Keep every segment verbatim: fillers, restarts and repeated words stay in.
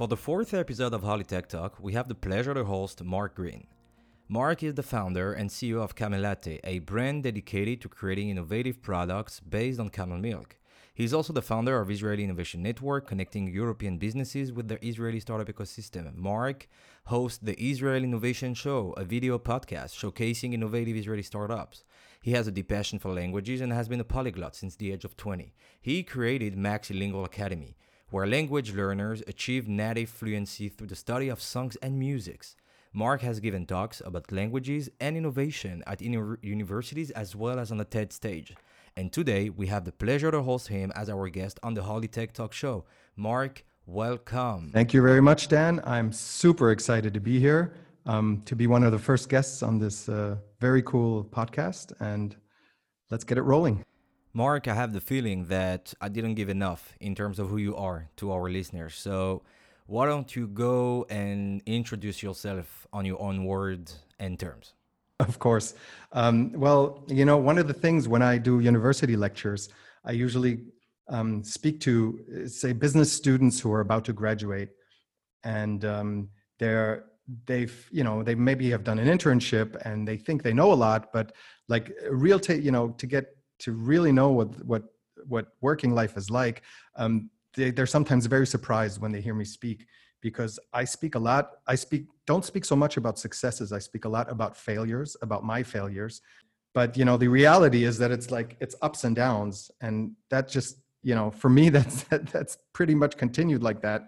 For the fourth episode of Holy Tech Talk, we have the pleasure to host Marc Green. Marc is the founder and C E O of Cammellatte, a brand dedicated to creating innovative products based on camel milk. He is also the founder of Israeli Innovation Network, connecting European businesses with the Israeli startup ecosystem. Marc hosts the Israel Innovation Show, a video podcast showcasing innovative Israeli startups. He has a deep passion for languages and has been a polyglot since the age of twenty. He created Maxilingual Academy, where language learners achieve native fluency through the study of songs and musics. Marc has given talks about languages and innovation at uni- universities as well as on the TED stage. And today, we have the pleasure to host him as our guest on the Holy Tech Talk Show. Marc, welcome. Thank you very much, Dan. I'm super excited to be here, um, to be one of the first guests on this uh, very cool podcast. And let's get it rolling. Marc, I have the feeling that I didn't give enough in terms of who you are to our listeners. So why don't you go and introduce yourself on your own words and terms? Of course. Um, well, you know, one of the things when I do university lectures, I usually um, speak to, say, business students who are about to graduate, and um, they're they've, you know, they maybe have done an internship and they think they know a lot, but like real, ta- you know, to get to really know what what what working life is like. Um, They, they're sometimes very surprised when they hear me speak, because I speak a lot. I speak don't speak so much about successes. I speak a lot about failures, about my failures. But, you know, the reality is that it's like it's ups and downs. And that just, you know, for me, that's that, that's pretty much continued like that,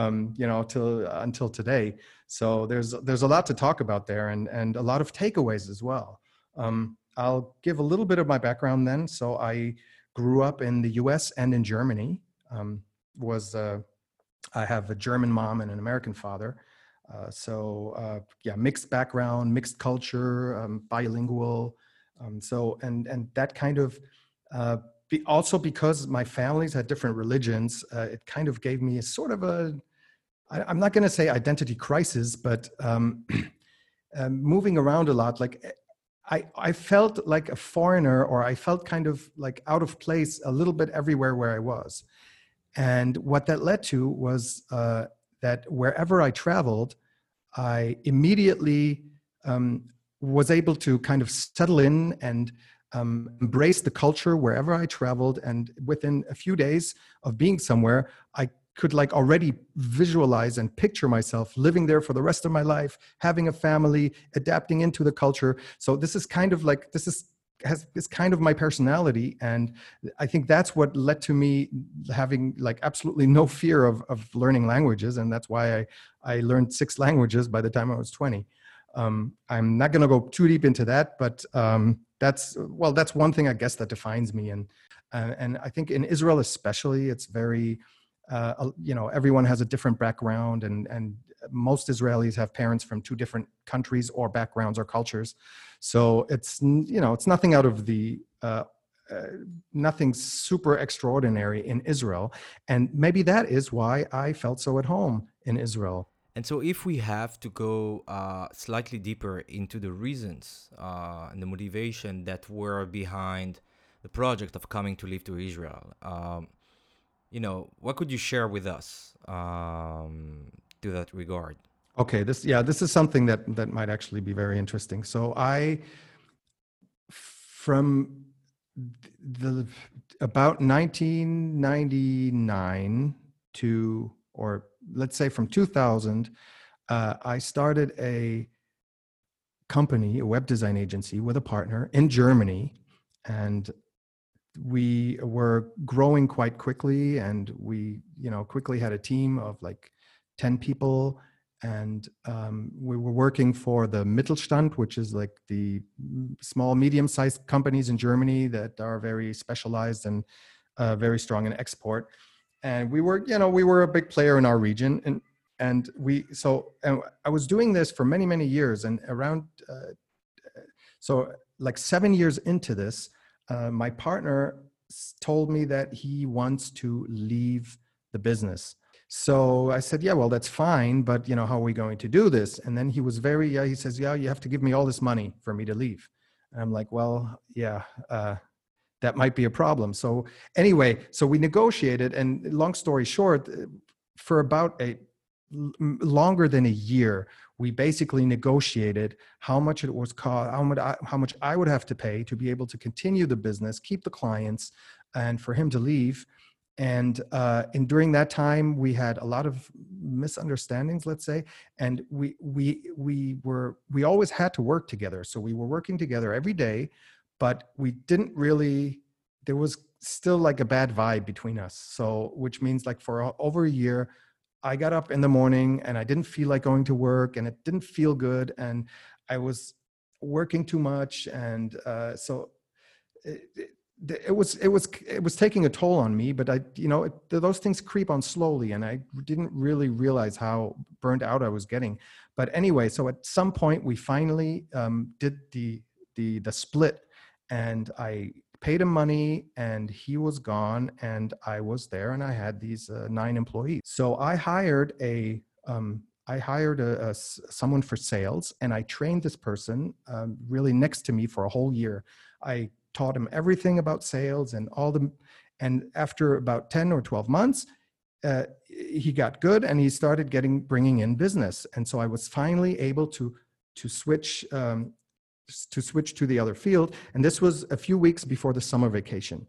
um, you know, till until today. So there's there's a lot to talk about there, and, and a lot of takeaways as well. Um, I'll give a little bit of my background then. So I grew up in the U S and in Germany. Um, was uh, I have a German mom and an American father, uh, so uh, yeah, mixed background, mixed culture, um, bilingual. Um, so and and that kind of uh, be also because my families had different religions, uh, it kind of gave me a sort of a I, I'm not going to say identity crisis, but um, uh, moving around a lot, like I I felt like a foreigner, or I felt kind of like out of place a little bit everywhere where I was. And what that led to was uh, that wherever I traveled, I immediately um, was able to kind of settle in and um, embrace the culture wherever I traveled. And within a few days of being somewhere, I could like already visualize and picture myself living there for the rest of my life, having a family, adapting into the culture. So this is kind of like, this is has is kind of my personality, and I think that's what led to me having like absolutely no fear of of learning languages, and that's why I I learned six languages by the time I was twenty. Um, I'm not going to go too deep into that, but um, that's well, that's one thing I guess that defines me, and uh, and I think in Israel especially, it's very uh, you know everyone has a different background, and and most Israelis have parents from two different countries or backgrounds or cultures. So it's, you know, it's nothing out of the, uh, uh, nothing super extraordinary in Israel. And maybe that is why I felt so at home in Israel. And so if we have to go uh, slightly deeper into the reasons uh, and the motivation that were behind the project of coming to live to Israel, um, you know, what could you share with us um, to that regard? Okay, this yeah, this is something that, that might actually be very interesting. So I, from the about nineteen ninety-nine to, or let's say from two thousand, uh, I started a company, a web design agency with a partner in Germany, and we were growing quite quickly, and we you know quickly had a team of like ten people. And um, we were working for the Mittelstand, which is like the small, medium-sized companies in Germany that are very specialized and uh, very strong in export. And we were, you know, we were a big player in our region. And and we, so and I was doing this for many, many years. And around, uh, so like seven years into this, uh, my partner told me that he wants to leave the business. So I said, yeah, well, that's fine, but you know, how are we going to do this? And then he was very, yeah, he says, yeah, you have to give me all this money for me to leave. And I'm like, well, yeah, uh, that might be a problem. So anyway, so we negotiated, and long story short, for about a longer than a year, we basically negotiated how much it was cost, how much I, how much I would have to pay to be able to continue the business, keep the clients, and for him to leave. And uh, and during that time, we had a lot of misunderstandings, let's say, and we we we were we always had to work together. So we were working together every day, but we didn't really. There was still like a bad vibe between us. So which means like for over a year, I got up in the morning and I didn't feel like going to work, and it didn't feel good, and I was working too much, and uh, so it, it, it was it was it was taking a toll on me. But I, you know, it, those things creep on slowly, and I didn't really realize how burnt out I was getting. But anyway, so at some point we finally um, did the the the split, and I paid him money, and he was gone, and I was there, and I had these uh, nine employees. So I hired a, um, I hired a, a, someone for sales, and I trained this person um, really next to me for a whole year. I taught him everything about sales and all the, and after about ten or twelve months, uh, he got good, and he started getting, bringing in business. And so I was finally able to, to switch, um, to switch to the other field. And this was a few weeks before the summer vacation.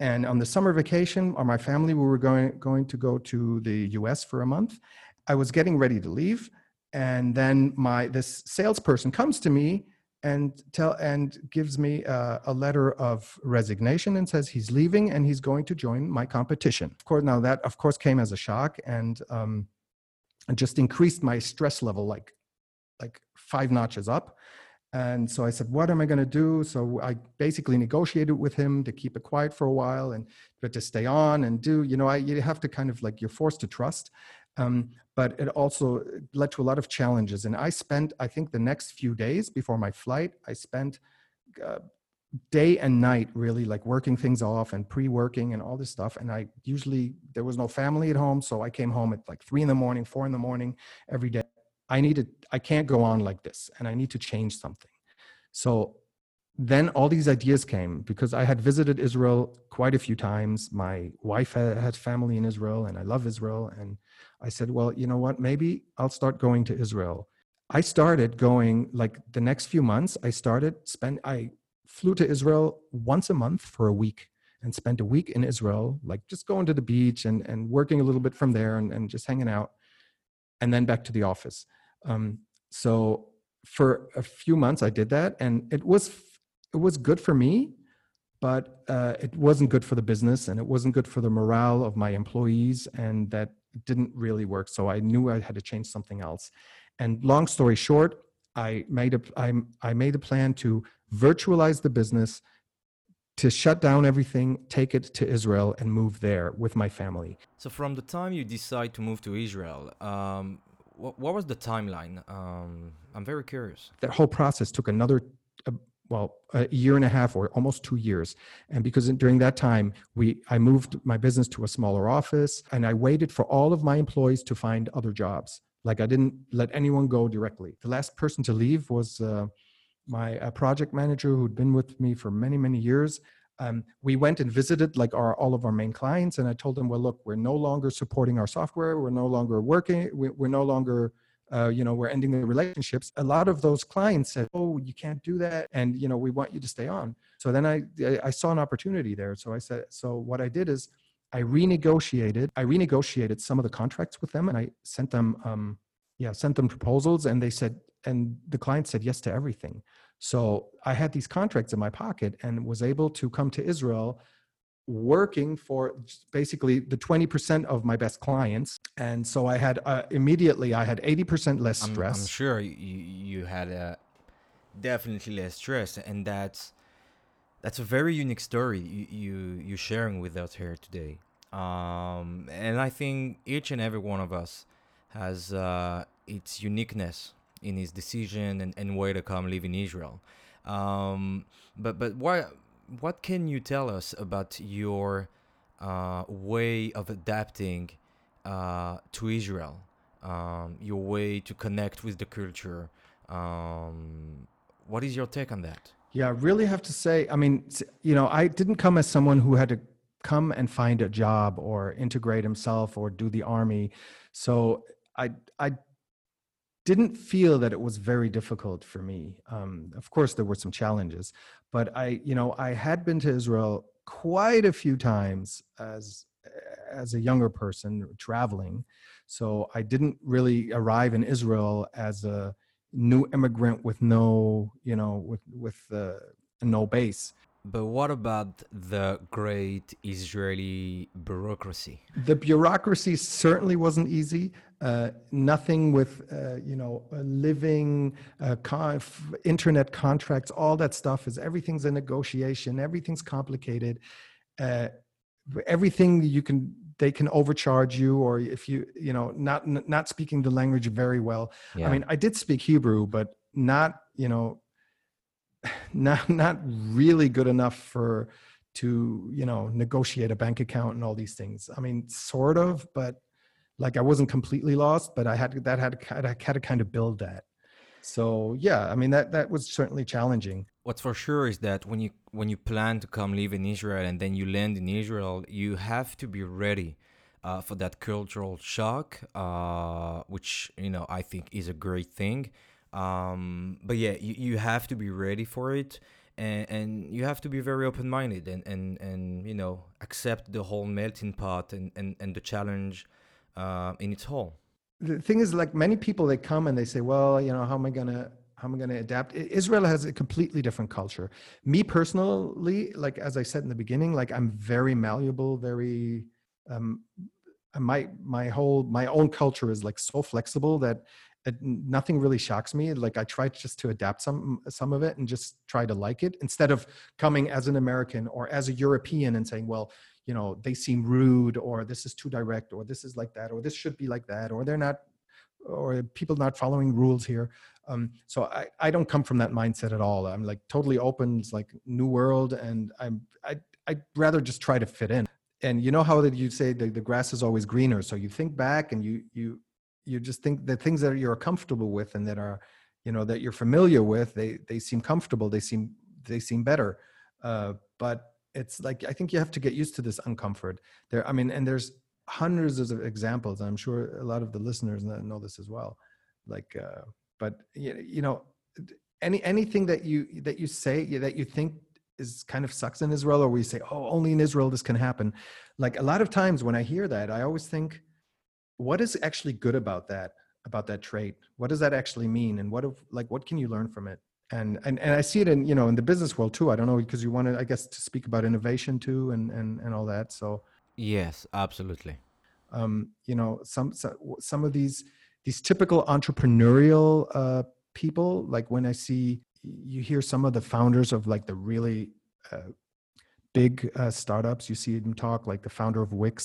And on the summer vacation, or my family, we were going, going to go to the U S for a month. I was getting ready to leave. And then my, this salesperson comes to me and tell, and gives me a, a letter of resignation and says he's leaving and he's going to join my competition. Of course, now that of course came as a shock, and um, just increased my stress level, like, like five notches up. And so I said, what am I going to do? So I basically negotiated with him to keep it quiet for a while, and but to stay on and do, you know, I, you have to kind of like, you're forced to trust. Um, but it also led to a lot of challenges. And I spent, I think the next few days before my flight, I spent uh, day and night really like working things off and pre-working and all this stuff. And I usually, there was no family at home. So I came home at like three in the morning, four in the morning every day. I need to, I can't go on like this, and I need to change something. So then all these ideas came because I had visited Israel quite a few times. My wife had family in Israel, and I love Israel. And I said, well, you know what, maybe I'll start going to Israel. I started going like the next few months. I started spend, I flew to Israel once a month for a week and spent a week in Israel, like just going to the beach and, and working a little bit from there and, and just hanging out, and then back to the office. Um, so for a few months I did that, and it was, it was good for me, but, uh, it wasn't good for the business, and it wasn't good for the morale of my employees, and that didn't really work. So I knew I had to change something else. And long story short, I made a, I, I made a plan to virtualize the business, to shut down everything, take it to Israel, and move there with my family. So from the time you decide to move to Israel, um, what was the timeline? Um, I'm very curious. That whole process took another, uh, well, a year and a half or almost two years. And because during that time, we I moved my business to a smaller office, and I waited for all of my employees to find other jobs. Like I didn't let anyone go directly. The last person to leave was uh, my uh, project manager who'd been with me for many, many years. Um, we went and visited like our, all of our main clients, and I told them, well, look, we're no longer supporting our software. We're no longer working. We're, we're no longer, uh, you know, we're ending the relationships. A lot of those clients said, oh, you can't do that. And, you know, we want you to stay on. So then I, I saw an opportunity there. So I said, so what I did is I renegotiated, I renegotiated some of the contracts with them, and I sent them, um, yeah, sent them proposals, and they said, and the client said yes to everything. So I had these contracts in my pocket and was able to come to Israel working for basically the twenty percent of my best clients. And so I had uh, immediately, I had eighty percent less stress. I'm, I'm sure you, you had uh, definitely less stress. And that's, that's a very unique story you, you, you're sharing with us here today. Um, and I think each and every one of us has uh, its uniqueness in his decision and, and way to come live in Israel. Um, but but what, what can you tell us about your uh, way of adapting uh, to Israel, um, your way to connect with the culture? Um, what is your take on that? Yeah, I really have to say, I mean, you know, I didn't come as someone who had to come and find a job or integrate himself or do the army. So I, I didn't feel that it was very difficult for me. Um, of course, there were some challenges, but I, you know, I had been to Israel quite a few times as as a younger person traveling. So I didn't really arrive in Israel as a new immigrant with no, you know, with with uh, no base. But what about the great Israeli bureaucracy? The bureaucracy certainly wasn't easy. Uh, nothing with, uh, you know, living, uh, con- internet contracts, all that stuff is, everything's a negotiation. Everything's complicated. Uh, everything you can, they can overcharge you, or if you, you know, not, not speaking the language very well. Yeah. I mean, I did speak Hebrew, but not, you know, Not not really good enough for to, you know, negotiate a bank account and all these things. I mean, sort of, but like I wasn't completely lost, but I had that had I had to kind of build that. So yeah, I mean that that was certainly challenging. What's for sure is that when you when you plan to come live in Israel and then you land in Israel, you have to be ready uh, for that cultural shock, uh, which you know I think is a great thing. Um, but yeah, you, you have to be ready for it, and, and you have to be very open-minded and, and, and, you know, accept the whole melting pot and, and, and the challenge, uh, in its whole. The thing is, like, many people, they come and they say, well, you know, how am I going to, how am I going to adapt? Israel has a completely different culture. Me personally, like, as I said in the beginning, like I'm very malleable, very, um, my, my whole, my own culture is like so flexible that It, nothing really shocks me. Like I try just to adapt some some of it and just try to like it, instead of coming as an American or as a European and saying, well, you know, they seem rude, or this is too direct, or this is like that, or this should be like that, or they're not, or people not following rules here. Um, so I, I don't come from that mindset at all. I'm like totally open. It's like new world, and I'm I I'd rather just try to fit in. And you know how that you say the, the grass is always greener. So you think back and you you. You just think the things that you're comfortable with and that are, you know, that you're familiar with, they they seem comfortable, they seem they seem better. Uh, but it's like, I think you have to get used to this uncomfort. There, I mean, and there's hundreds of examples. I'm sure a lot of the listeners know this as well. Like, uh, but you know, any anything that you that you say that you think is kind of sucks in Israel, or we say, oh, only in Israel this can happen. Like a lot of times when I hear that, I always think, what is actually good about that, about that trait? What does that actually mean? And what if, like, what can you learn from it? And, and, and I see it in, you know, in the business world too. I don't know, because you wanted, I guess, to speak about innovation too, and, and, and all that. So. Yes, absolutely. Um, you know, some, some of these, these typical entrepreneurial uh, people, like when I see, you hear some of the founders of like the really uh, big uh, startups, you see them talk, like the founder of Wix,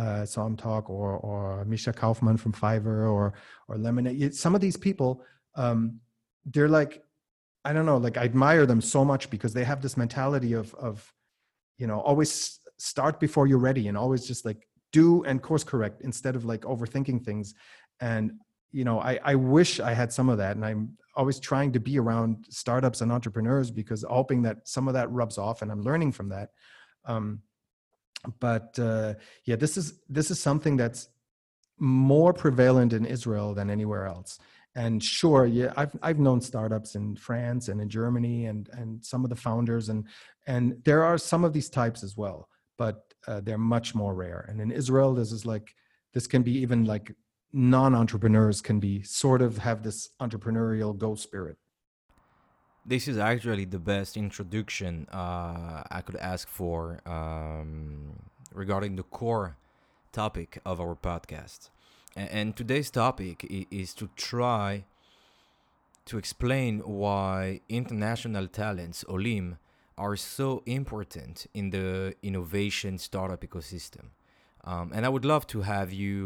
uh, saw him talk, or or Misha Kaufman from Fiverr, or or Lemonade. Some of these people, um, they're like, I don't know, like I admire them so much because they have this mentality of of, you know, always start before you're ready, and always just like do and course correct instead of like overthinking things. And you know, I I wish I had some of that, and I'm always trying to be around startups and entrepreneurs because hoping that some of that rubs off, and I'm learning from that. Um, But uh, yeah, this is this is something that's more prevalent in Israel than anywhere else. And sure, yeah, I've I've known startups in France and in Germany, and and some of the founders, and and there are some of these types as well, but uh, they're much more rare. And in Israel, this is like this can be even like non-entrepreneurs can be sort of have this entrepreneurial go spirit. This is actually the best introduction uh, I could ask for um, regarding the core topic of our podcast. And today's topic is to try to explain why international talents, Olim, are so important in the innovation startup ecosystem. Um, and I would love to have you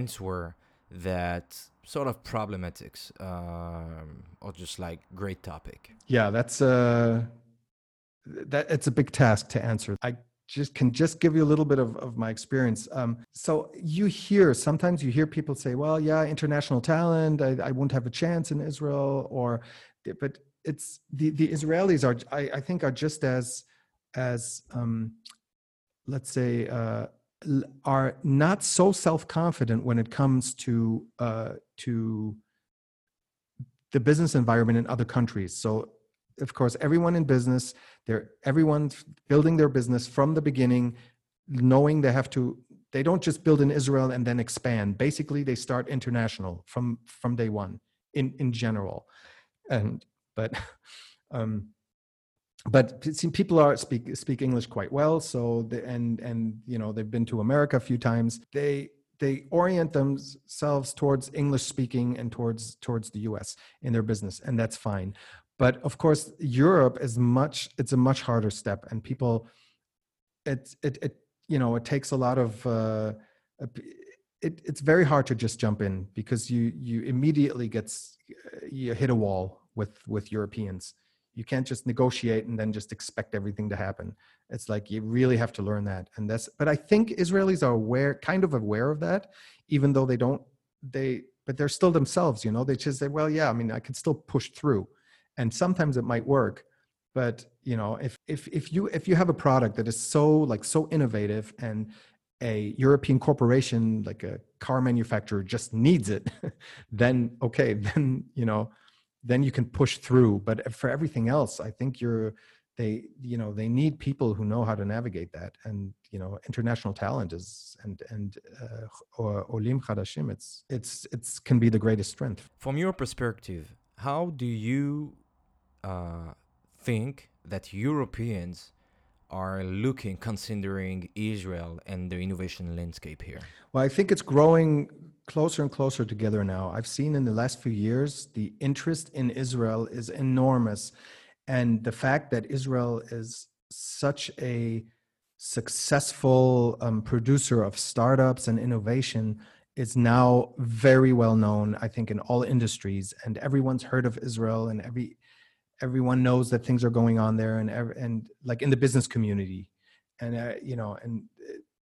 answer that sort of problematics, um, or just like great topic. Yeah, that's uh that it's a big task to answer. I just can just give you a little bit of, of my experience. Um, so you hear, sometimes you hear people say, well, yeah, international talent, I, I won't have a chance in Israel, or, but it's the, the Israelis are, I, I think are just as, as um, let's say, uh, are not so self-confident when it comes to uh, to the business environment in other countries. So, of course, everyone in business, they're everyone building their business from the beginning, knowing they have to. They don't just build in Israel and then expand. Basically, they start international from from day one in in general, and but. Um, But people are speak speak English quite well, so they, and and you know they've been to America a few times. They they orient themselves towards English speaking and towards towards the U S in their business, and that's fine. But of course, Europe is much it's a much harder step, and people it it, it you know it takes a lot of uh, it it's very hard to just jump in because you you immediately gets you hit a wall with with Europeans. You can't just negotiate and then just expect everything to happen. It's like you really have to learn that. And that's, but I think Israelis are aware, kind of aware of that, even though they don't, they, but they're still themselves, you know, they just say, well, yeah, I mean, I can still push through. And sometimes it might work, but you know, if, if, if you, if you have a product that is so like, so innovative and a European corporation, like a car manufacturer just needs it, then, okay, then, you know, then you can push through. But for everything else, I think you're, they, you know, they need people who know how to navigate that. And, you know, international talent is, and, and uh, Olim Chadashim, it's, it's, it's can be the greatest strength. From your perspective, how do you uh, think that Europeans are looking, considering Israel and the innovation landscape here? Well, I think it's growing closer and closer together now. I've seen in the last few years, the interest in Israel is enormous. And the fact that Israel is such a successful um, producer of startups and innovation is now very well known, I think, in all industries. And everyone's heard of Israel, and every everyone knows that things are going on there, and and like in the business community. And, uh, you know, and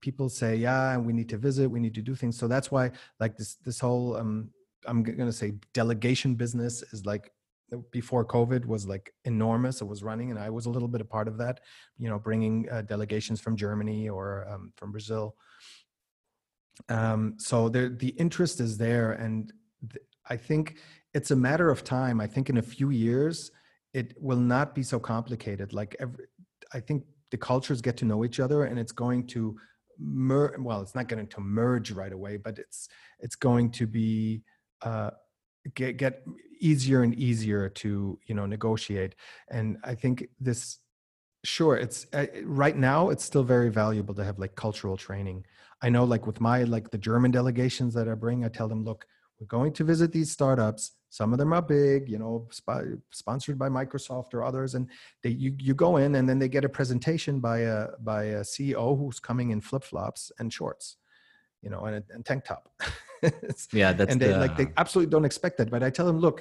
people say, yeah, we need to visit, we need to do things. So that's why like this, this whole, um, I'm going to say delegation business is like before COVID was like enormous. It was running, and I was a little bit a part of that, you know, bringing uh, delegations from Germany or um, from Brazil. Um, so there, the interest is there. And th- I think it's a matter of time. I think in a few years, it will not be so complicated. Like every, I think the cultures get to know each other, and it's going to mer- well, it's not going to merge right away, but it's it's going to be uh, get get easier and easier to you know negotiate. And I think this, sure, it's uh, right now it's still very valuable to have like cultural training. I know, like with my like the German delegations that I bring, I tell them, look, we're going to visit these startups. Some of them are big, you know, sp- sponsored by Microsoft or others. And they, you, you go in, and then they get a presentation by a by a C E O who's coming in flip-flops and shorts, you know, and a and tank top. Yeah, that's and they the... like they absolutely don't expect that. But I tell them, look,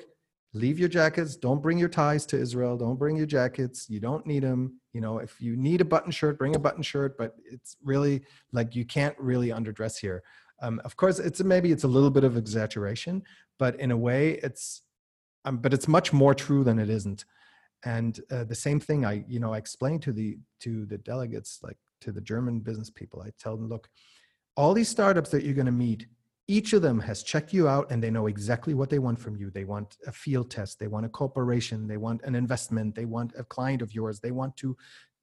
leave your jackets. Don't bring your ties to Israel. Don't bring your jackets. You don't need them. You know, if you need a button shirt, bring a button shirt. But it's really like you can't really underdress here. Um, of course, it's maybe it's a little bit of exaggeration, but in a way, it's um, but it's much more true than it isn't. And uh, the same thing, I you know I explain to the to the delegates, like to the German business people. I tell them, look, all these startups that you're going to meet, each of them has checked you out, and they know exactly what they want from you. They want a field test. They want a corporation. They want an investment. They want a client of yours. They want to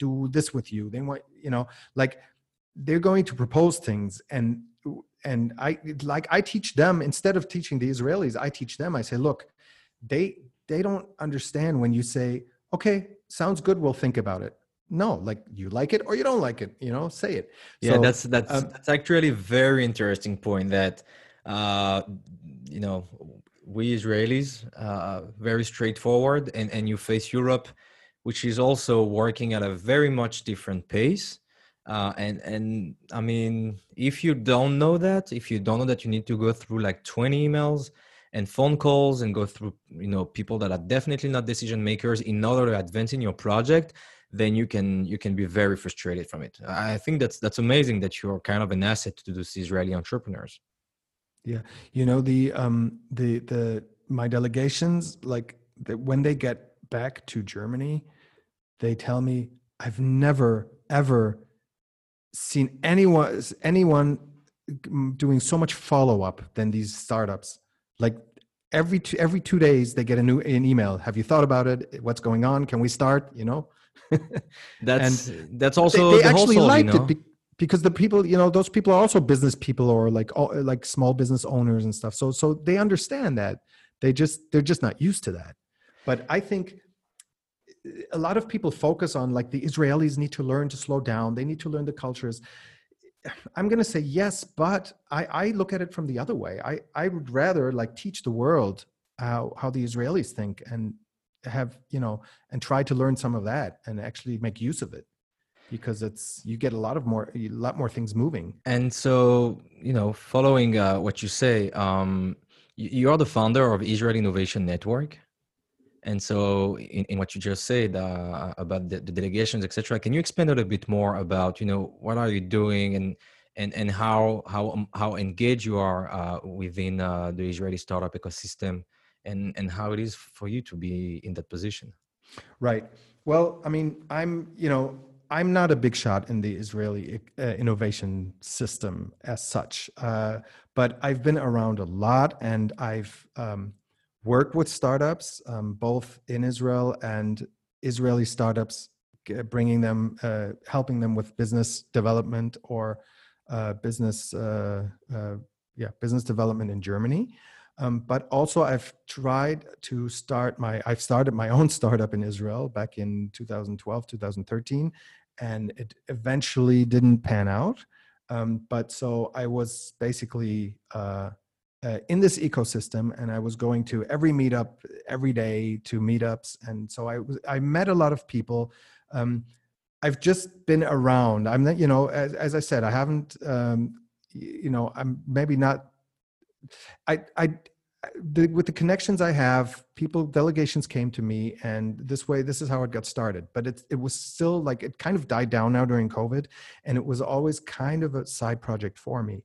do this with you. They want you know like they're going to propose things. And And I like I teach them, instead of teaching the Israelis, I teach them. I say, look, they they don't understand when you say, okay, sounds good, we'll think about it. No, like you like it or you don't like it, you know, say it. Yeah, so, that's that's um, that's actually a very interesting point that uh, you know, we Israelis uh, very straightforward, and and you face Europe, which is also working at a very much different pace. Uh, and, and I mean, if you don't know that, if you don't know that you need to go through like twenty emails and phone calls and go through, you know, people that are definitely not decision makers in order to advance in your project, then you can, you can be very frustrated from it. I think that's, that's amazing that you're kind of an asset to those Israeli entrepreneurs. Yeah. You know, the, um, the, the, my delegations, like the, when they get back to Germany, they tell me, I've never, ever seen anyone anyone doing so much follow-up than these startups. Like every two, every two days they get a new an email. Have you thought about it? What's going on? Can we start? You know, that's and that's also they, they the actually whole soul, liked you know? it be, because the people, you know, those people are also business people or like all, like small business owners and stuff. So so they understand that they just they're just not used to that. But I think a lot of people focus on like the Israelis need to learn to slow down. They need to learn the cultures. I'm going to say yes, but I, I look at it from the other way. I, I would rather like teach the world how, how the Israelis think and have, you know, and try to learn some of that and actually make use of it, because it's, you get a lot of more, a lot more things moving. And so, you know, following uh, what you say, um, you are the founder of Israel Innovation Network. And so in, in what you just said uh, about the, the delegations, et cetera, can you expand a little bit more about, you know, what are you doing and and, and how how how engaged you are uh, within uh, the Israeli startup ecosystem and, and how it is for you to be in that position? Right. Well, I mean, I'm, you know, I'm not a big shot in the Israeli uh, innovation system as such, uh, but I've been around a lot and I've... Um, work with startups, um, both in Israel and Israeli startups, bringing them, uh, helping them with business development or uh, business, uh, uh, yeah, business development in Germany. Um, but also, I've tried to start my, I've started my own startup in Israel back in two thousand twelve, two thousand thirteen, and it eventually didn't pan out. Um, but so I was basically. Uh, Uh, in this ecosystem, and I was going to every meetup every day to meetups, and so I was I met a lot of people. Um, I've just been around. I'm not, you know, as, as I said, I haven't, um, you know, I'm maybe not. I I the, with the connections I have, people delegations came to me, and this way, this is how it got started. But it it was still like it kind of died down now during COVID, and it was always kind of a side project for me.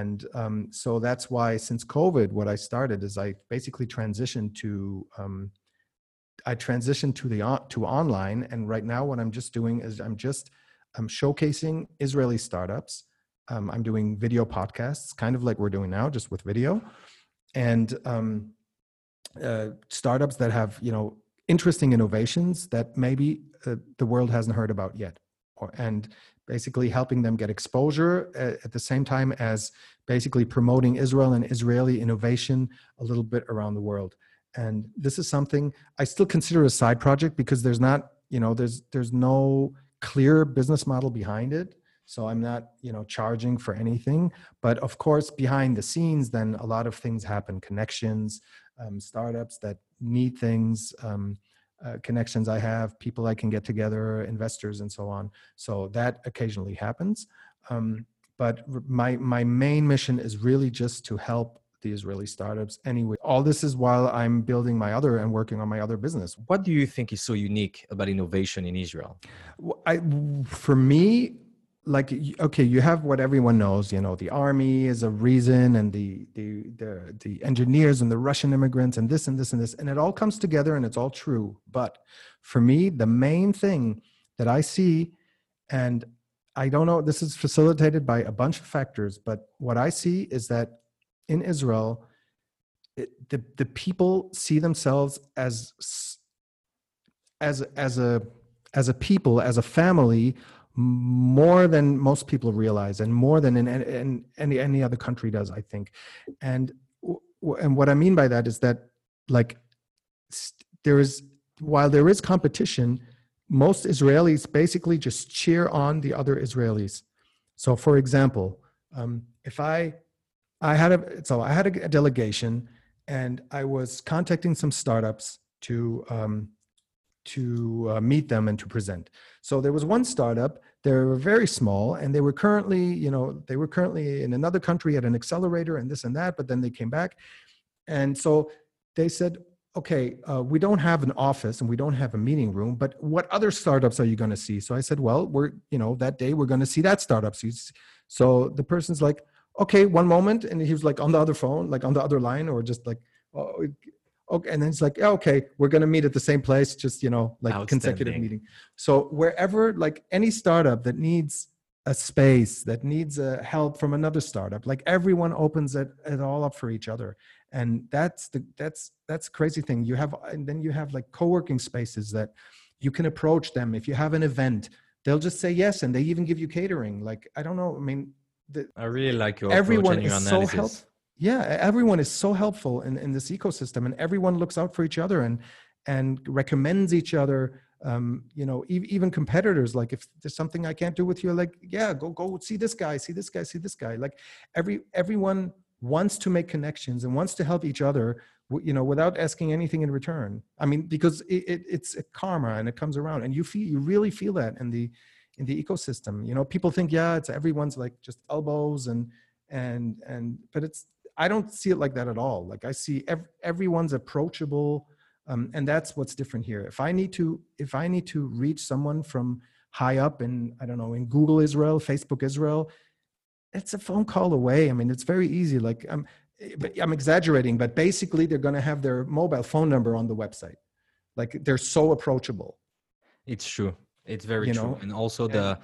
And um, so that's why since COVID, what I started is I basically transitioned to, um, I transitioned to the on, to online. And right now what I'm just doing is I'm just, I'm showcasing Israeli startups. Um, I'm doing video podcasts, kind of like we're doing now, just with video. And um, uh, startups that have, you know, interesting innovations that maybe uh, the world hasn't heard about yet. Or, and basically helping them get exposure at, at the same time as basically promoting Israel and Israeli innovation a little bit around the world. And this is something I still consider a side project because there's not, you know, there's there's no clear business model behind it. So I'm not, you know, charging for anything. But of course, behind the scenes, then a lot of things happen. Connections, um, startups that need things, um, Uh, connections I have, people I can get together, investors, and so on. So that occasionally happens. Um, but my my main mission is really just to help the Israeli startups anyway. All this is while I'm building my other and working on my other business. What do you think is so unique about innovation in Israel? I, for me, like, okay, you have what everyone knows, you know, the army is a reason and the, the, the, the engineers and the Russian immigrants and this and this and this, and it all comes together and it's all true. But for me, the main thing that I see, and I don't know, this is facilitated by a bunch of factors, but what I see is that in Israel, it, the, the people see themselves as, as, as a, as a people, as a family, more than most people realize, and more than in, in, in any any other country does, I think. And and what I mean by that is that, like, there is while there is competition, most Israelis basically just cheer on the other Israelis. So, for example, um, if I I had a so I had a delegation, and I was contacting some startups to. Um, to uh, meet them and to present. So there was one startup, they were very small and they were currently, you know, they were currently in another country at an accelerator and this and that, but then they came back. And so they said, okay, uh, we don't have an office and we don't have a meeting room, but what other startups are you gonna see? So I said, well, we're, you know, that day we're gonna see that startup. So the person's like, okay, one moment. And he was like on the other phone, like on the other line, or just like, oh, okay, and then it's like, okay, we're going to meet at the same place, just, you know, like consecutive meeting. So wherever, like any startup that needs a space that needs uh, help from another startup, like everyone opens it, it all up for each other. And that's the, that's, that's crazy thing you have. And then you have like co-working spaces that you can approach them. If you have an event, they'll just say yes. And they even give you catering. Like, I don't know. I mean, the, I really like your everyone approach and your is analysis. So helpful. Yeah. Everyone is so helpful in, in this ecosystem, and everyone looks out for each other and, and recommends each other. Um, you know, e- even competitors, like if there's something I can't do with you, like, yeah, go, go see this guy, see this guy, see this guy. Like every, everyone wants to make connections and wants to help each other, you know, without asking anything in return. I mean, because it, it, it's a karma and it comes around, and you feel, you really feel that in the, in the ecosystem. You know, people think, yeah, it's everyone's like just elbows and, and, and, but it's, I don't see it like that at all. Like I see ev- everyone's approachable. Um, and that's what's different here. If I need to, if I need to reach someone from high up in, I don't know, in Google Israel, Facebook Israel, it's a phone call away. I mean, it's very easy. Like I'm, I'm exaggerating, but basically they're going to have their mobile phone number on the website. Like they're so approachable. It's true. It's very you true. Know? And also yeah. the,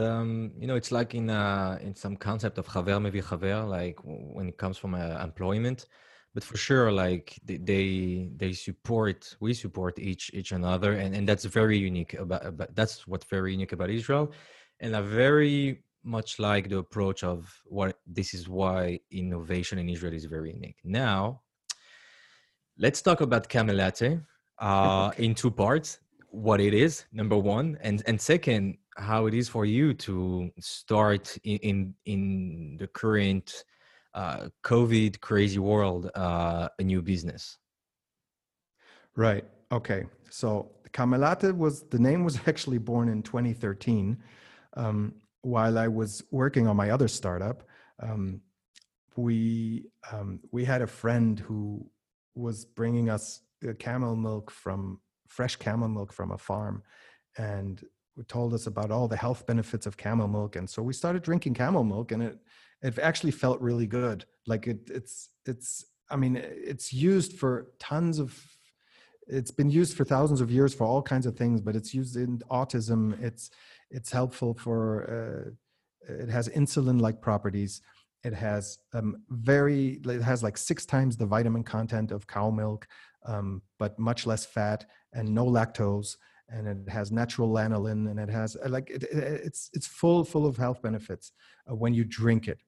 the, um, you know, it's like in uh, in some concept of haver mevi haver, like when it comes from uh, employment. But for sure, like they they support, we support each each another, and, and that's very unique about, about. That's what's very unique about Israel, and I very much like the approach of what this is why innovation in Israel is very unique. Now, let's talk about Cammellatte uh, okay. in two parts. What it is, number one, and and second, how it is for you to start in in, in the current. Uh, COVID crazy world, uh, a new business. Right. Okay. So Cammellatte was, the name was actually born in twenty thirteen um, while I was working on my other startup. Um, we, um, we had a friend who was bringing us uh, camel milk from fresh camel milk from a farm, and told us about all the health benefits of camel milk. And so we started drinking camel milk, and it, it actually felt really good. Like it, it's, it's, I mean, it's used for tons of, it's been used for thousands of years for all kinds of things, but it's used in autism. It's, it's helpful for, uh, it has insulin-like properties. It has um, very, it has like six times the vitamin content of cow milk, um, but much less fat and no lactose. And it has natural lanolin, and it has like, it, it's, it's full, full of health benefits uh, when you drink it.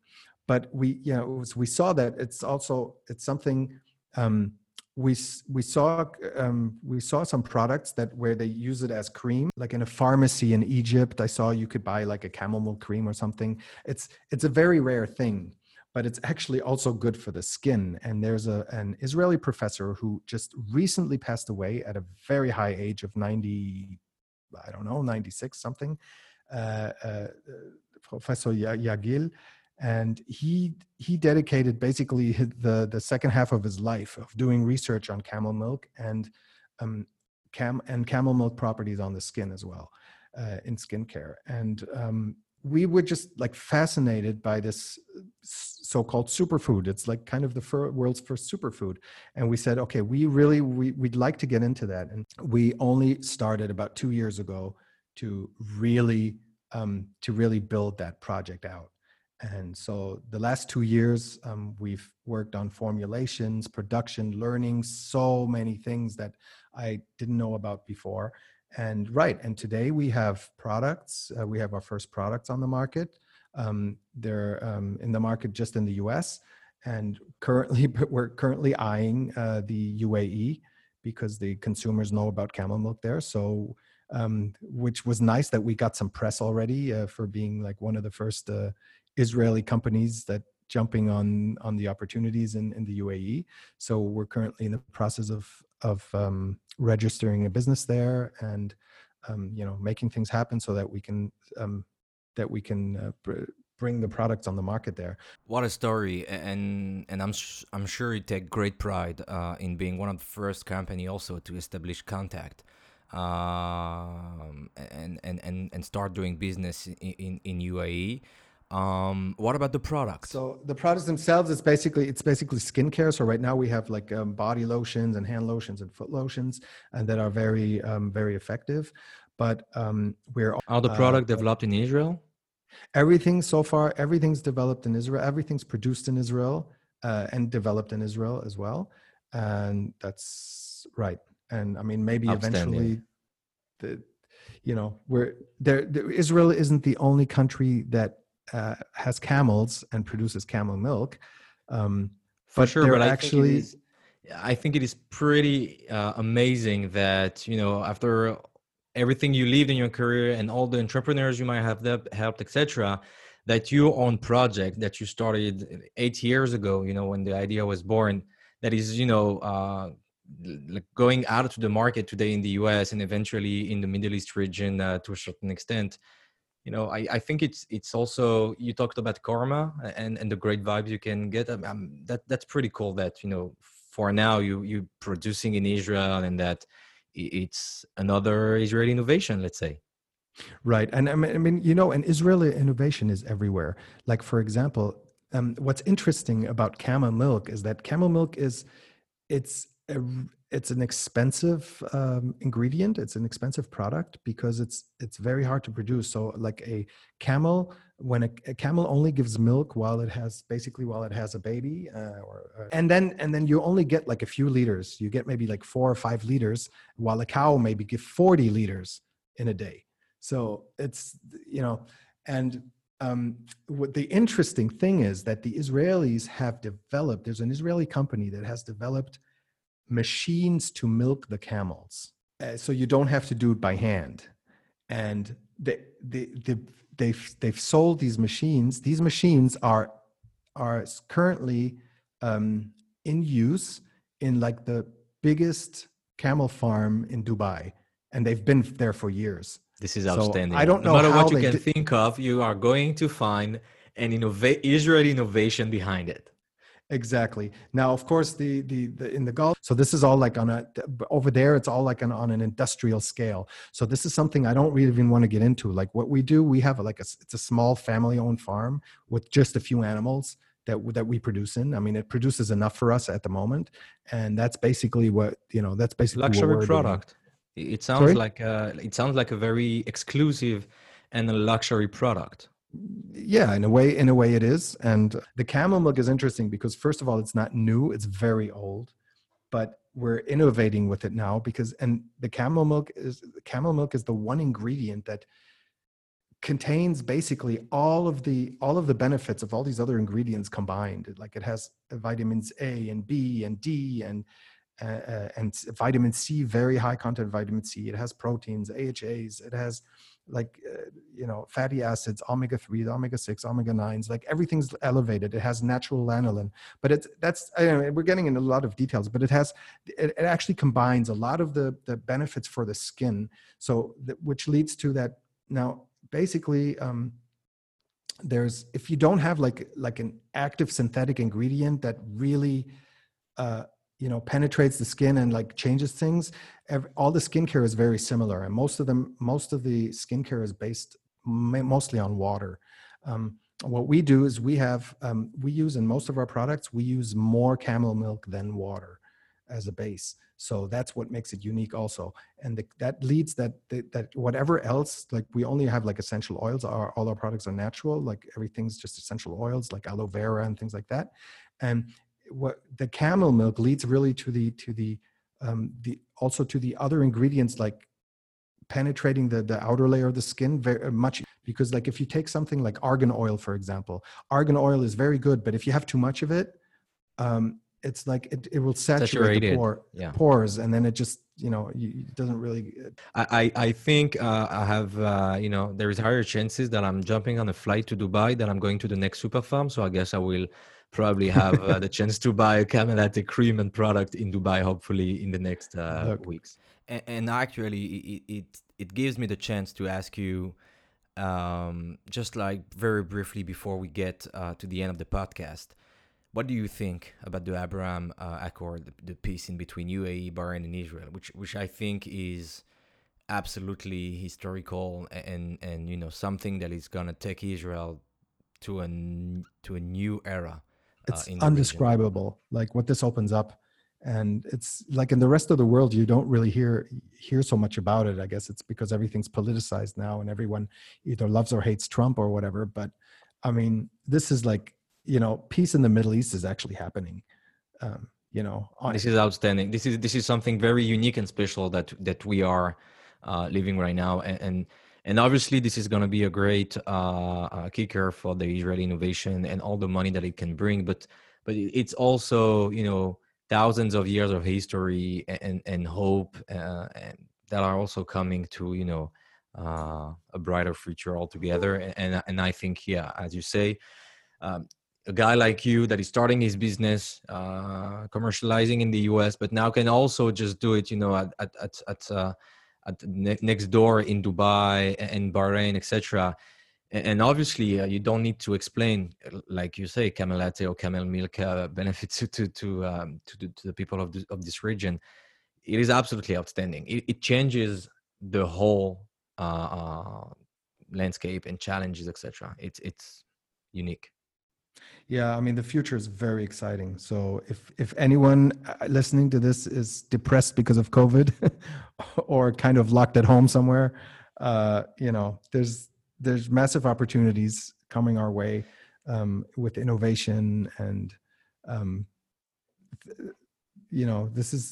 But we, you know, we saw that it's also, it's something um, we, we saw, um, we saw some products that where they use it as cream, like in a pharmacy in Egypt, I saw you could buy like a camel milk cream or something. It's, it's a very rare thing, but it's actually also good for the skin. And there's a, an Israeli professor who just recently passed away at a very high age of ninety, I don't know, ninety-six something, uh, uh, Professor Yagil. And he he dedicated basically the, the second half of his life of doing research on camel milk and um, cam and camel milk properties on the skin as well, uh, in skincare. And um, we were just like fascinated by this so-called superfood. It's like kind of the fir- world's first superfood. And we said, okay, we really, we, we'd like to get into that. And we only started about two years ago to really, um, to really build that project out. And so the last two years, um, we've worked on formulations, production, learning, so many things that I didn't know about before. And right, and today we have products. Uh, we have our first products on the market. Um, they're um, in the market just in the U S, and currently we're currently eyeing uh, the U A E because the consumers know about camel milk there. So, um, which was nice that we got some press already uh, for being like one of the first uh, Israeli companies that jumping on on the opportunities in, in the U A E. So we're currently in the process of. of um, registering a business there and, um, you know, making things happen so that we can, um, that we can uh, br- bring the products on the market there. What a story. And, and I'm, sh- I'm sure you take great pride uh, in being one of the first company also to establish contact um, and, and, and, and start doing business in, in, in U A E. Um, what about the products? So the products themselves, it's basically, it's basically skincare. So right now we have like um, body lotions and hand lotions and foot lotions, and that are very, um, very effective. But um, we're- Are the product uh, developed in Israel? Everything so far, everything's developed in Israel. Everything's produced in Israel uh, and developed in Israel as well. And that's right. And I mean, maybe eventually, the, you know, we're there, there. Israel isn't the only country that uh, has camels and produces camel milk. Um, For but sure, but actually, I think, it is, I think it is pretty uh, amazing that, you know, after everything you lived in your career and all the entrepreneurs you might have helped, et cetera, that your own project that you started eight years ago, you know, when the idea was born, that is, you know, uh, going out to the market today in the U S and eventually in the Middle East region uh, to a certain extent. You know, I, I think it's it's also, you talked about karma and, and the great vibes you can get. Um, that that's pretty cool that, you know, for now you you producing in Israel and that it's another Israeli innovation, let's say. Right. And I mean, I mean, you know, and Israeli innovation is everywhere. Like, for example, um, what's interesting about camel milk is that camel milk is, it's a, it's an expensive um, ingredient. It's an expensive product because it's it's very hard to produce. So like a camel, when a, a camel only gives milk while it has, basically while it has a baby, uh, or, or, and then and then you only get like a few liters. You get maybe like four or five liters, while a cow maybe give forty liters in a day. So it's, you know, and um, what the interesting thing is that the Israelis have developed, there's an Israeli company that has developed machines to milk the camels, uh, so you don't have to do it by hand. And they, they, they, they've, they've sold these machines. These machines are are currently um, in use in like the biggest camel farm in Dubai, and they've been there for years. This is outstanding. So I don't know, no matter what you can di- think of, you are going to find an innova- Israeli innovation behind it. Exactly. Now, of course, the, the the in the Gulf, so this is all like on a, over there, it's all like an, on an industrial scale. So this is something I don't really even want to get into. Like what we do, we have like a, it's a small family-owned farm with just a few animals that that we produce in. I mean, it produces enough for us at the moment, and that's basically what, you know, that's basically luxury what we're product. Doing. It sounds Sorry? like a, it sounds like a very exclusive and a luxury product. Yeah, in a way, in a way it is. And the camel milk is interesting because, first of all, it's not new, it's very old, but we're innovating with it now because, and the camel milk is, camel milk is the one ingredient that contains basically all of the, all of the benefits of all these other ingredients combined. Like it has vitamins A and B and D and, uh, and vitamin C, very high content vitamin C. It has proteins, A H As, it has like, uh, you know, fatty acids, omega threes, omega six, omega nines, like everything's elevated. It has natural lanolin, but it's, that's, I mean, we're getting into a lot of details, but it has, it, it actually combines a lot of the, the benefits for the skin. So, that, which leads to that. Now, basically, um, there's, if you don't have like, like an active synthetic ingredient that really, uh, you know, penetrates the skin and like changes things. Every, all the skincare is very similar, and most of them, most of the skincare is based mostly on water. Um, what we do is we have, um, we use in most of our products, we use more camel milk than water as a base. So that's what makes it unique also. And the, that leads that, that, that whatever else, like we only have like essential oils, our, all our products are natural, like everything's just essential oils, like aloe vera and things like that. And what the camel milk leads really to the to the um the also to the other ingredients like penetrating the the outer layer of the skin very much, because like if you take something like argan oil, for example, argan oil is very good, but if you have too much of it, um it's like it, it will saturate Saturated. the pore, yeah. pores and then it just, you know, you, it doesn't really. I I think uh, I have, uh, you know, there is higher chances that I'm jumping on a flight to Dubai than I'm going to the next super farm. So I guess I will probably have uh, the chance to buy a Cammellatte cream and product in Dubai, hopefully in the next uh, weeks. And, and actually it, it, it gives me the chance to ask you, um, just like very briefly before we get uh, to the end of the podcast, what do you think about the Abraham uh, Accord, the, the peace in between U A E, Bahrain, and Israel, which which I think is absolutely historical and and you know something that is gonna take Israel to a to a new era. Uh, it's in the indescribable, region. Like what this opens up, And it's like in the rest of the world, you don't really hear hear so much about it. I guess it's because everything's politicized now and everyone either loves or hates Trump or whatever. But I mean, this is like, you know, peace in the Middle East is actually happening. Um, you know, honestly. This is outstanding. This is this is something very unique and special that that we are uh, living right now. And, and and obviously, this is going to be a great uh, uh, kicker for the Israeli innovation and all the money that it can bring. But but it's also, you know, thousands of years of history and and hope uh, and that are also coming to, you know, uh, a brighter future altogether. And and I think, yeah, as you say, um, a guy like you that is starting his business, uh, commercializing in the U S, but now can also just do it, you know, at at at at, uh, at ne- next door in Dubai and Bahrain, et cetera. And obviously, uh, you don't need to explain, like you say, Cammellatte or camel milk uh, benefits to to to, um, to to the people of this, of this region. It is absolutely outstanding. It, it changes the whole uh, uh, landscape and challenges, et cetera. It's it's unique. Yeah, I mean, the future is very exciting. So if if anyone listening to this is depressed because of COVID or kind of locked at home somewhere, uh, you know, there's there's massive opportunities coming our way um, with innovation. And, um, th- you know, this is,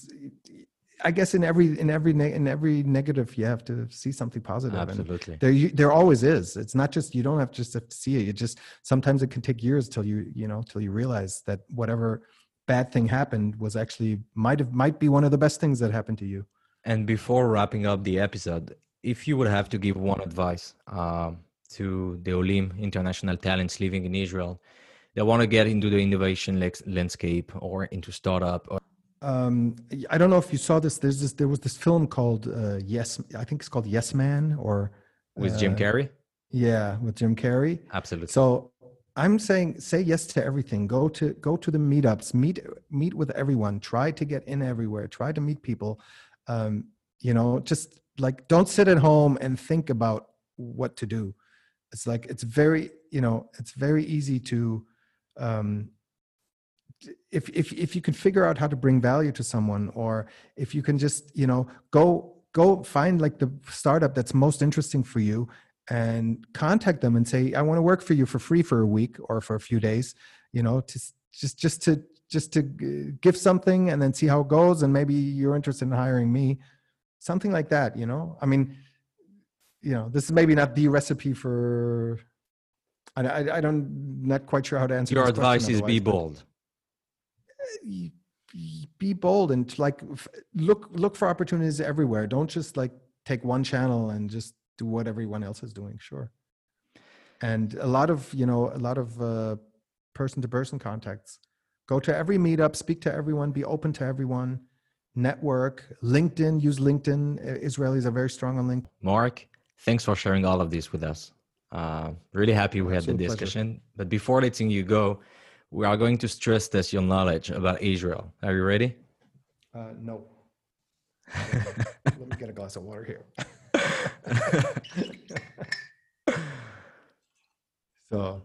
I guess in every, in every, ne- in every negative, you have to see something positive. Absolutely. And there, you, there always is. It's not just, you don't have just have to see it. It just, sometimes it can take years till you, you know, till you realize that whatever bad thing happened was actually, might've, might be one of the best things that happened to you. And before wrapping up the episode, if you would have to give one advice uh, to the Olim international talents living in Israel that want to get into the innovation lex- landscape or into startup, or um, I don't know if you saw this. There's this. There was this film called uh, Yes. I think it's called Yes Man, or uh, with Jim Carrey. Yeah, with Jim Carrey. Absolutely. So I'm saying, say yes to everything. Go to go to the meetups. Meet meet with everyone. Try to get in everywhere. Try to meet people. Um, you know, just. Like, don't sit at home and think about what to do. It's like, it's very, you know, it's very easy to, um, if, if, if you can figure out how to bring value to someone, or if you can just, you know, go, go find like the startup that's most interesting for you and contact them and say, I want to work for you for free for a week or for a few days, you know, to just, just to, just to give something and then see how it goes. And maybe you're interested in hiring me. Something like that, you know? I mean, you know, this is maybe not the recipe for, I, I, I don't, not quite sure how to answer your this advice question, is be bold. Be bold and like, look, look for opportunities everywhere. Don't just like take one channel and just do what everyone else is doing. Sure. And a lot of, you know, a lot of uh, person-to-person contacts. Go to every meetup, speak to everyone, be open to everyone. Network, LinkedIn, use LinkedIn. Israelis are very strong on LinkedIn. Marc, thanks for sharing all of this with us. Uh, really happy we had the discussion. Pleasure. But before letting you go, we are going to stress test your knowledge about Israel. Are you ready? Uh, no. Let me get a glass of water here. So,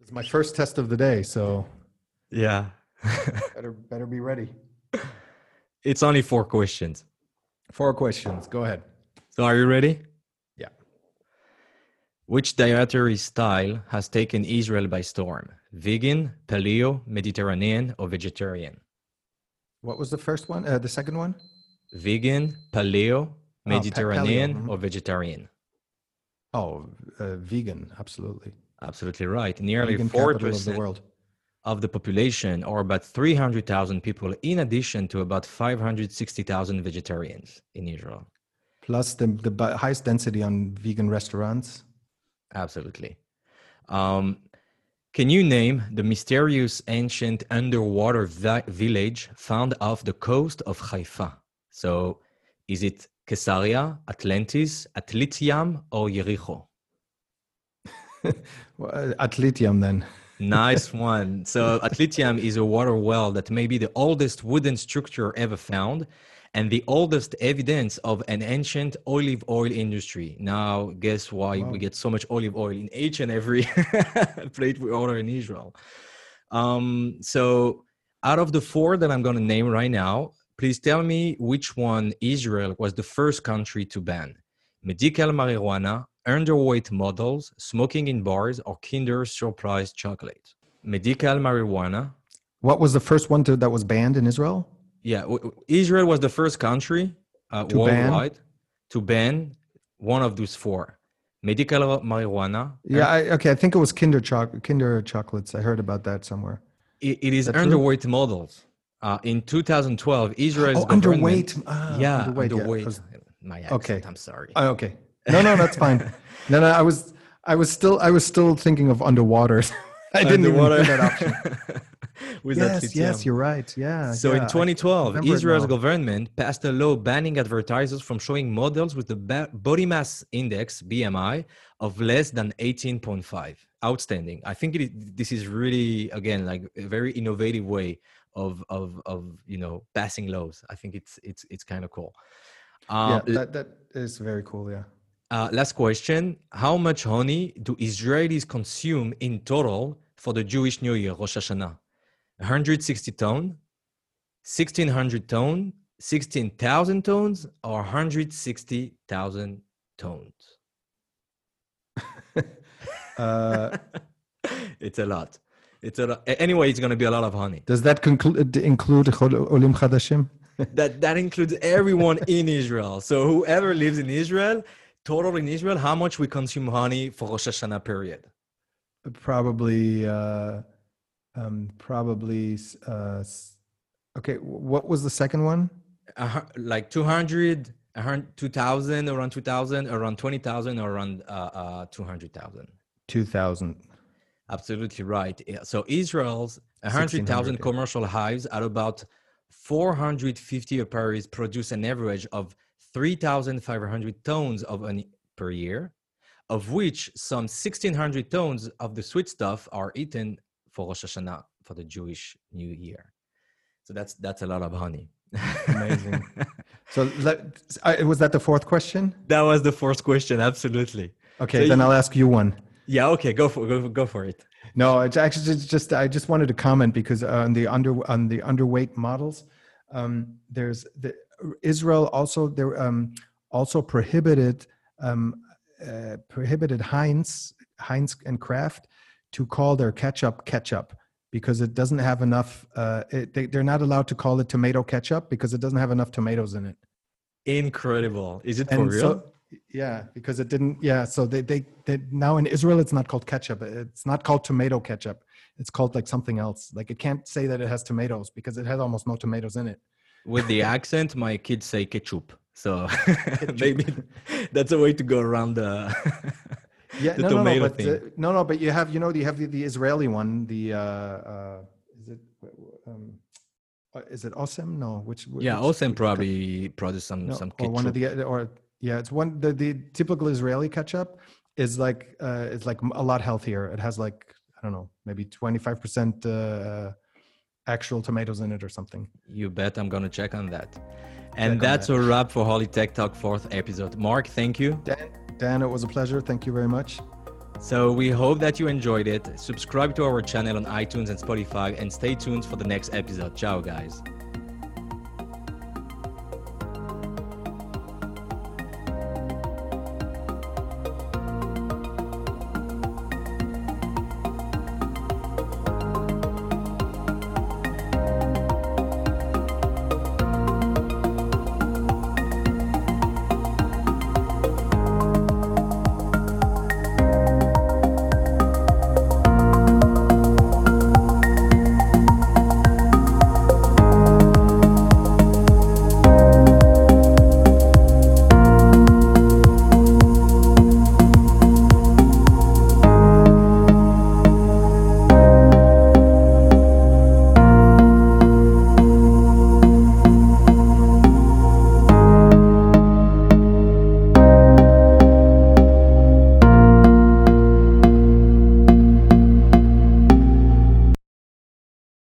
it's my first test of the day. So, yeah. better, better be ready. It's only four questions. Four questions. Go ahead. So are you ready? Yeah. Which dietary style has taken Israel by storm? Vegan, paleo, Mediterranean, or vegetarian? What was the first one? Uh, the second one? Vegan, paleo, Mediterranean, oh, paleo. Mm-hmm. or vegetarian? Oh, uh, vegan. Absolutely. Absolutely right. Nearly four percent of the world. Of the population, or about three hundred thousand people, in addition to about five hundred sixty thousand vegetarians in Israel. Plus the, the highest density on vegan restaurants. Absolutely. Um, can you name the mysterious ancient underwater vi- village found off the coast of Haifa? So is it Caesarea, Atlantis, Atlitium, or Jericho? Well, Atlitium then. Nice one. So Atlitium is a water well that may be the oldest wooden structure ever found and the oldest evidence of an ancient olive oil industry. Now, guess why wow. we get so much olive oil in each and every plate we order in Israel. Um, so Out of the four that I'm going to name right now, please tell me which one Israel was the first country to ban. Medical marijuana, underweight models, smoking in bars, or Kinder Surprise chocolate. Medical marijuana. What was the first one to, that was banned in Israel? Yeah, w- Israel was the first country uh, to worldwide ban? to ban one of those four. Medical marijuana. Yeah, I, okay, I think it was Kinder cho- Kinder chocolates. I heard about that somewhere. It, it is underweight true? models. Uh, in two thousand twelve, Israel's oh, underweight. Uh, yeah, underweight. underweight. Yeah. My accent, okay. I'm sorry. Uh, okay. No, no, that's fine. No, no, I was, I was still, I was still thinking of underwater. I didn't underwater. even hear that option. With yes, Atlitium. yes, you're right. Yeah. So yeah, in twenty twelve, Israel's government passed a law banning advertisers from showing models with the ba- body mass index (B M I) of less than eighteen point five. Outstanding. I think it is, this is really, again, like a very innovative way of of of you know passing laws. I think it's it's it's kind of cool. Um, yeah, that, that is very cool. Yeah. Uh, last question: how much honey do Israelis consume in total for the Jewish New Year, Rosh Hashanah? one hundred sixty tons, sixteen hundred tons, sixteen thousand tons, or one hundred sixty thousand tons? uh, it's a lot. It's a lot. Anyway, it's going to be a lot of honey. Does that conclu- include Olim Chadashim? that that includes everyone in Israel. So whoever lives in Israel, total in Israel, how much we consume honey for Rosh Hashanah period? Probably... Uh... Um, probably, uh, okay. What was the second one? Uh, like two hundred, two thousand, around two thousand, around twenty thousand, or around uh, uh, two hundred thousand. two thousand. Absolutely right. So Israel's one hundred thousand commercial hives at about four hundred fifty apiaries produce an average of three thousand five hundred tons of honey per year, of which some sixteen hundred tons of the sweet stuff are eaten for Rosh Hashanah, for the Jewish New Year. So that's that's a lot of honey. Amazing. So let, I, was that the fourth question? That was the fourth question, absolutely. Okay, so then you, I'll ask you one. Yeah, okay, go for go, go for it. No, it's actually it's just I just wanted to comment because on the under on the underweight models, um, there's the Israel also there um, also prohibited um, uh, prohibited Heinz Heinz and Kraft to call their ketchup ketchup because it doesn't have enough, uh, it, they, they're not allowed to call it tomato ketchup because it doesn't have enough tomatoes in it. Incredible. Is it and for real? So, yeah, because it didn't, yeah. So they, they, they, now in Israel, it's not called ketchup. It's not called tomato ketchup. It's called like something else. Like it can't say that it has tomatoes because it has almost no tomatoes in it. With the accent, my kids say ketchup. So ketchup. Maybe that's a way to go around the... Yeah, no, no, no, but uh, no, no, but you have, you know, you have the, the Israeli one, the uh, uh, is it, um, is it Osem? No, which, which yeah, Osem which, probably produces some no, some ketchup. Or one of the or yeah, it's one the, the typical Israeli ketchup is like uh, it's like a lot healthier. It has like I don't know, maybe twenty-five percent uh, actual tomatoes in it or something. You bet. I'm gonna check on that. And check that's that. A wrap for Holy Tech Talk fourth episode. Marc, thank you. Dan- Dan, it was a pleasure. Thank you very much. So we hope that you enjoyed it. Subscribe to our channel on iTunes and Spotify and stay tuned for the next episode. Ciao, guys.